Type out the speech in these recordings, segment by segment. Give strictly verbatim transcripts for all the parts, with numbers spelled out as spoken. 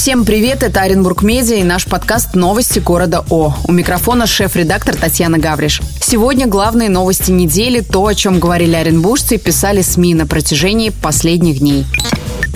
Всем привет, это Оренбург Медиа и наш подкаст «Новости города О». У микрофона шеф-редактор Татьяна Гавриш. Сегодня главные новости недели, то, о чем говорили оренбуржцы и писали СМИ на протяжении последних дней.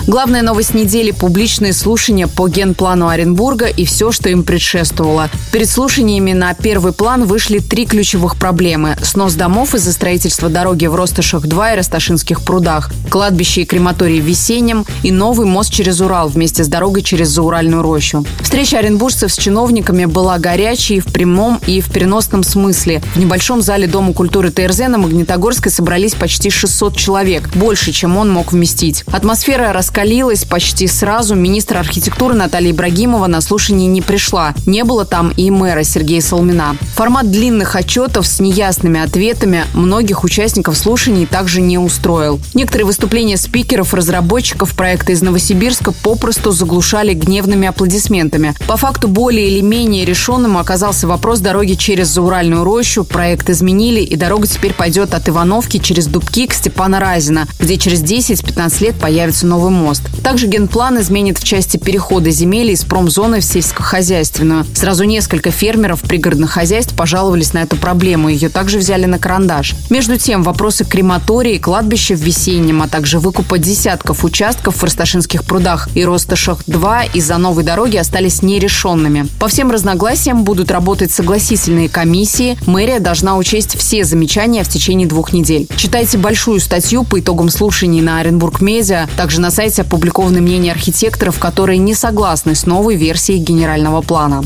Главная новость недели – публичные слушания по генплану Оренбурга и все, что им предшествовало. Перед слушаниями на первый план вышли три ключевых проблемы – снос домов из-за строительства дороги в Ростышах-два и Росташинских прудах, кладбище и крематорий в Весеннем и новый мост через Урал вместе с дорогой через Зауральную рощу. Встреча оренбуржцев с чиновниками была горячей в прямом и в переносном смысле. В небольшом зале Дома культуры Тэ Эр Зэ на Магнитогорской собрались почти шестьсот человек, больше, чем он мог вместить. Атмосфера раскрылась. Скалилась почти сразу. Министр архитектуры Наталья Ибрагимова на слушание не пришла. Не было там и мэра Сергея Солмина. Формат длинных отчетов с неясными ответами многих участников слушаний также не устроил. Некоторые выступления спикеров, разработчиков проекта из Новосибирска попросту заглушали гневными аплодисментами. По факту более или менее решенным оказался вопрос дороги через Зауральную рощу. Проект изменили, и дорога теперь пойдет от Ивановки через Дубки к Степана Разина, где через десять-пятнадцать лет появится новый мост. Также генплан изменит в части перехода земель из промзоны в сельскохозяйственную. Сразу несколько фермеров пригородных хозяйств пожаловались на эту проблему. Ее также взяли на карандаш. Между тем, вопросы крематории, кладбища в Весеннем, а также выкупа десятков участков в Росташинских прудах и Росташах-два из-за новой дороги остались нерешенными. По всем разногласиям будут работать согласительные комиссии. Мэрия должна учесть все замечания в течение двух недель. Читайте большую статью по итогам слушаний на Оренбург Медиа. Также на сайте опубликованы мнения архитекторов, которые не согласны с новой версией генерального плана.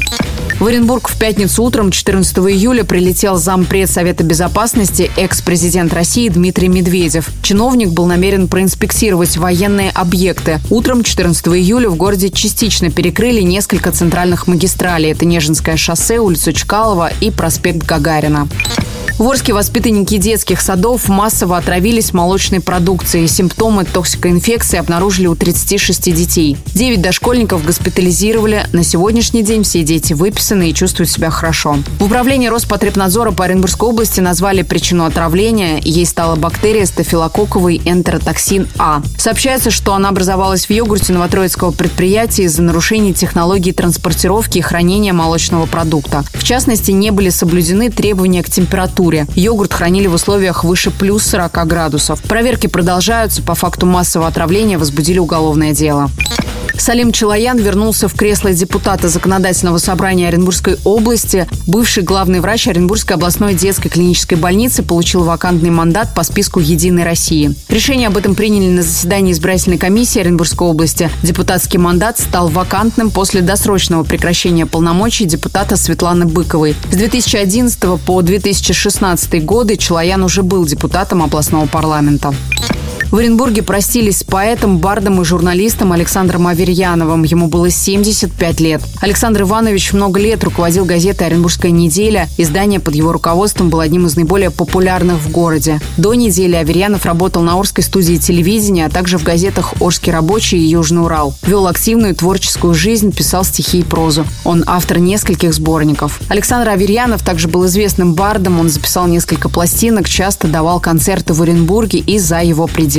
В Оренбург в пятницу утром, четырнадцатого июля, прилетел зампред Совета безопасности, экс-президент России Дмитрий Медведев. Чиновник был намерен проинспектировать военные объекты. Утром четырнадцатого июля в городе частично перекрыли несколько центральных магистралей. Это Нежинское шоссе, улицу Чкалова и проспект Гагарина. В Орске воспитанники детских садов массово отравились молочной продукцией. Симптомы токсикоинфекции обнаружили у тридцати шести детей. девять дошкольников госпитализировали. На сегодняшний день все дети выписаны и чувствуют себя хорошо. В управлении Роспотребнадзора по Оренбургской области назвали причину отравления. Ей стала бактерия стафилококковый энтеротоксин А. Сообщается, что она образовалась в йогурте новотроицкого предприятия из-за нарушений технологии транспортировки и хранения молочного продукта. В частности, не были соблюдены требования к температуре. Йогурт хранили в условиях выше плюс сорока градусов. Проверки продолжаются. По факту массового отравления возбудили уголовное дело. Салим Чолоян вернулся в кресло депутата Законодательного собрания Оренбургской области. Бывший главный врач Оренбургской областной детской клинической больницы получил вакантный мандат по списку «Единой России». Решение об этом приняли на заседании избирательной комиссии Оренбургской области. Депутатский мандат стал вакантным после досрочного прекращения полномочий депутата Светланы Быковой. С две тысячи одиннадцатого по две тысячи шестнадцатый годы Чолоян уже был депутатом областного парламента. В Оренбурге простились с поэтом, бардом и журналистом Александром Аверьяновым. Ему было семьдесят пять лет. Александр Иванович много лет руководил газетой «Оренбургская неделя». Издание под его руководством было одним из наиболее популярных в городе. До недели Аверьянов работал на Орской студии телевидения, а также в газетах «Орский рабочий» и «Южный Урал». Вел активную творческую жизнь, писал стихи и прозу. Он автор нескольких сборников. Александр Аверьянов также был известным бардом. Он записал несколько пластинок, часто давал концерты в Оренбурге и за его пределами.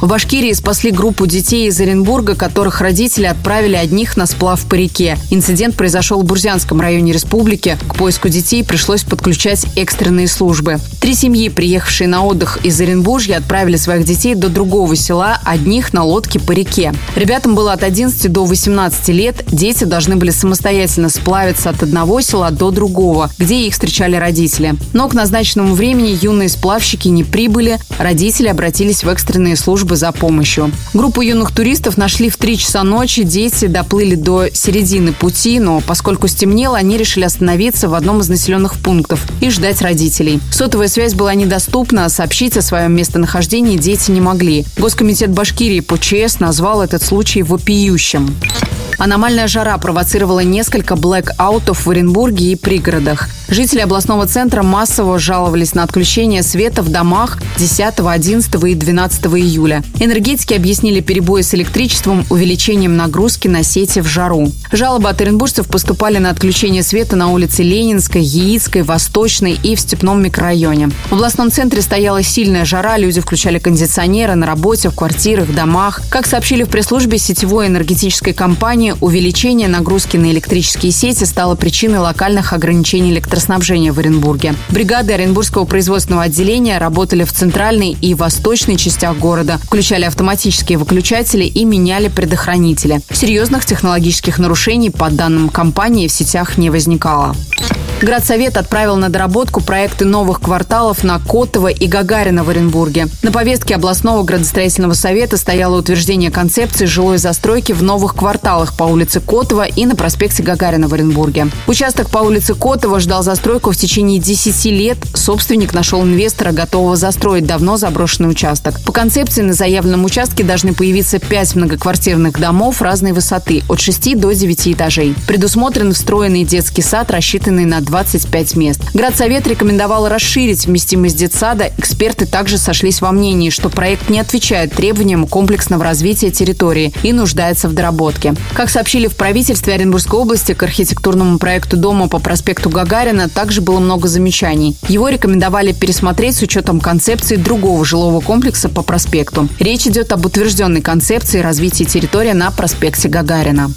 В Башкирии спасли группу детей из Оренбурга, которых родители отправили одних на сплав по реке. Инцидент произошел в Бурзянском районе республики. К поиску детей пришлось подключать экстренные службы. Три семьи, приехавшие на отдых из Оренбуржья, отправили своих детей до другого села, одних на лодке по реке. Ребятам было от одиннадцати до восемнадцати лет. Дети должны были самостоятельно сплавиться от одного села до другого, где их встречали родители. Но к назначенному времени юные сплавщики не прибыли. Родители обратились в экстренные службы за помощью. Группу юных туристов нашли в три часа ночи. Дети доплыли до середины пути, но поскольку стемнело, они решили остановиться в одном из населенных пунктов и ждать родителей. Сотовая связь была недоступна, сообщить о своем местонахождении дети не могли. Госкомитет Башкирии по Че Эс назвал этот случай вопиющим. Аномальная жара провоцировала несколько блэк-аутов в Оренбурге и пригородах. Жители областного центра массово жаловались на отключение света в домах десятого, одиннадцатого и двенадцатого июля. Энергетики объяснили перебои с электричеством увеличением нагрузки на сети в жару. Жалобы от оренбуржцев поступали на отключение света на улице Ленинской, Яицкой, Восточной и в Степном микрорайоне. В областном центре стояла сильная жара, люди включали кондиционеры на работе, в квартирах, домах. Как сообщили в пресс-службе сетевой энергетической компании, июне увеличение нагрузки на электрические сети стало причиной локальных ограничений электроснабжения в Оренбурге. Бригады Оренбургского производственного отделения работали в центральной и восточной частях города, включали автоматические выключатели и меняли предохранители. Серьезных технологических нарушений, по данным компании, в сетях не возникало. Городсовет отправил на доработку проекты новых кварталов на Котово и Гагарина в Оренбурге. На повестке областного градостроительного совета стояло утверждение концепции жилой застройки в новых кварталах по улице Котово и на проспекте Гагарина в Оренбурге. Участок по улице Котово ждал застройку в течение десяти лет. Собственник нашел инвестора, готового застроить давно заброшенный участок. По концепции на заявленном участке должны появиться пять многоквартирных домов разной высоты от шести до девяти этажей. Предусмотрен встроенный детский сад, рассчитанный на двадцать пять мест. Городсовет рекомендовал расширить вместимость детсада. Эксперты также сошлись во мнении, что проект не отвечает требованиям комплексного развития территории и нуждается в доработке. Как сообщили в правительстве Оренбургской области, к архитектурному проекту дома по проспекту Гагарина также было много замечаний. Его рекомендовали пересмотреть с учетом концепции другого жилого комплекса по проспекту. Речь идет об утвержденной концепции развития территории на проспекте Гагарина.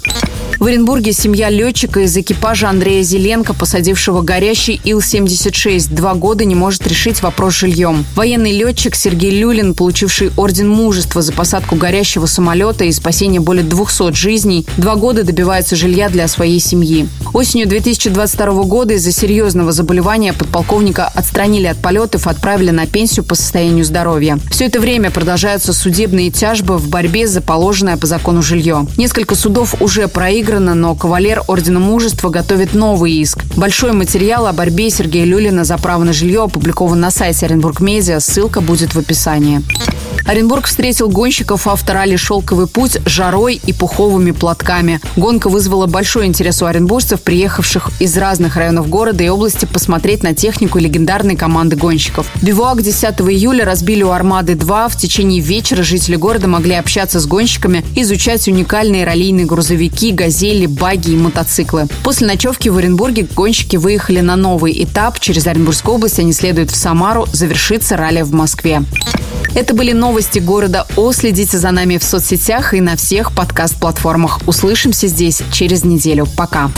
В Оренбурге семья летчика из экипажа Андрея Зеленко, посадившего горящий Ил семьдесят шесть, два года не может решить вопрос с жильем. Военный летчик Сергей Люлин, получивший орден мужества за посадку горящего самолета и спасение более двухсот жизней, два года добивается жилья для своей семьи. Осенью две тысячи двадцать второго года из-за серьезного заболевания подполковника отстранили от полетов и отправили на пенсию по состоянию здоровья. Все это время продолжаются судебные тяжбы в борьбе за положенное по закону жилье. Несколько судов уже проиграли, но кавалер Ордена Мужества готовит новый иск. Большой материал о борьбе Сергея Люлина за право на жилье опубликован на сайте Оренбург Медиа. Ссылка будет в описании. Оренбург встретил гонщиков авторалли «Шелковый путь» жарой и пуховыми платками. Гонка вызвала большой интерес у оренбуржцев, приехавших из разных районов города и области посмотреть на технику легендарной команды гонщиков. Бивуак десятого июля разбили у «Армады-два». В течение вечера жители города могли общаться с гонщиками, изучать уникальные раллийные грузовики, газели, баги и мотоциклы. После ночевки в Оренбурге гонщики выехали на новый этап. Через Оренбургскую область они следуют в Самару. Завершится ралли в Москве. Это были новости города О. Следите за нами в соцсетях и на всех подкаст-платформах. Услышимся здесь через неделю. Пока.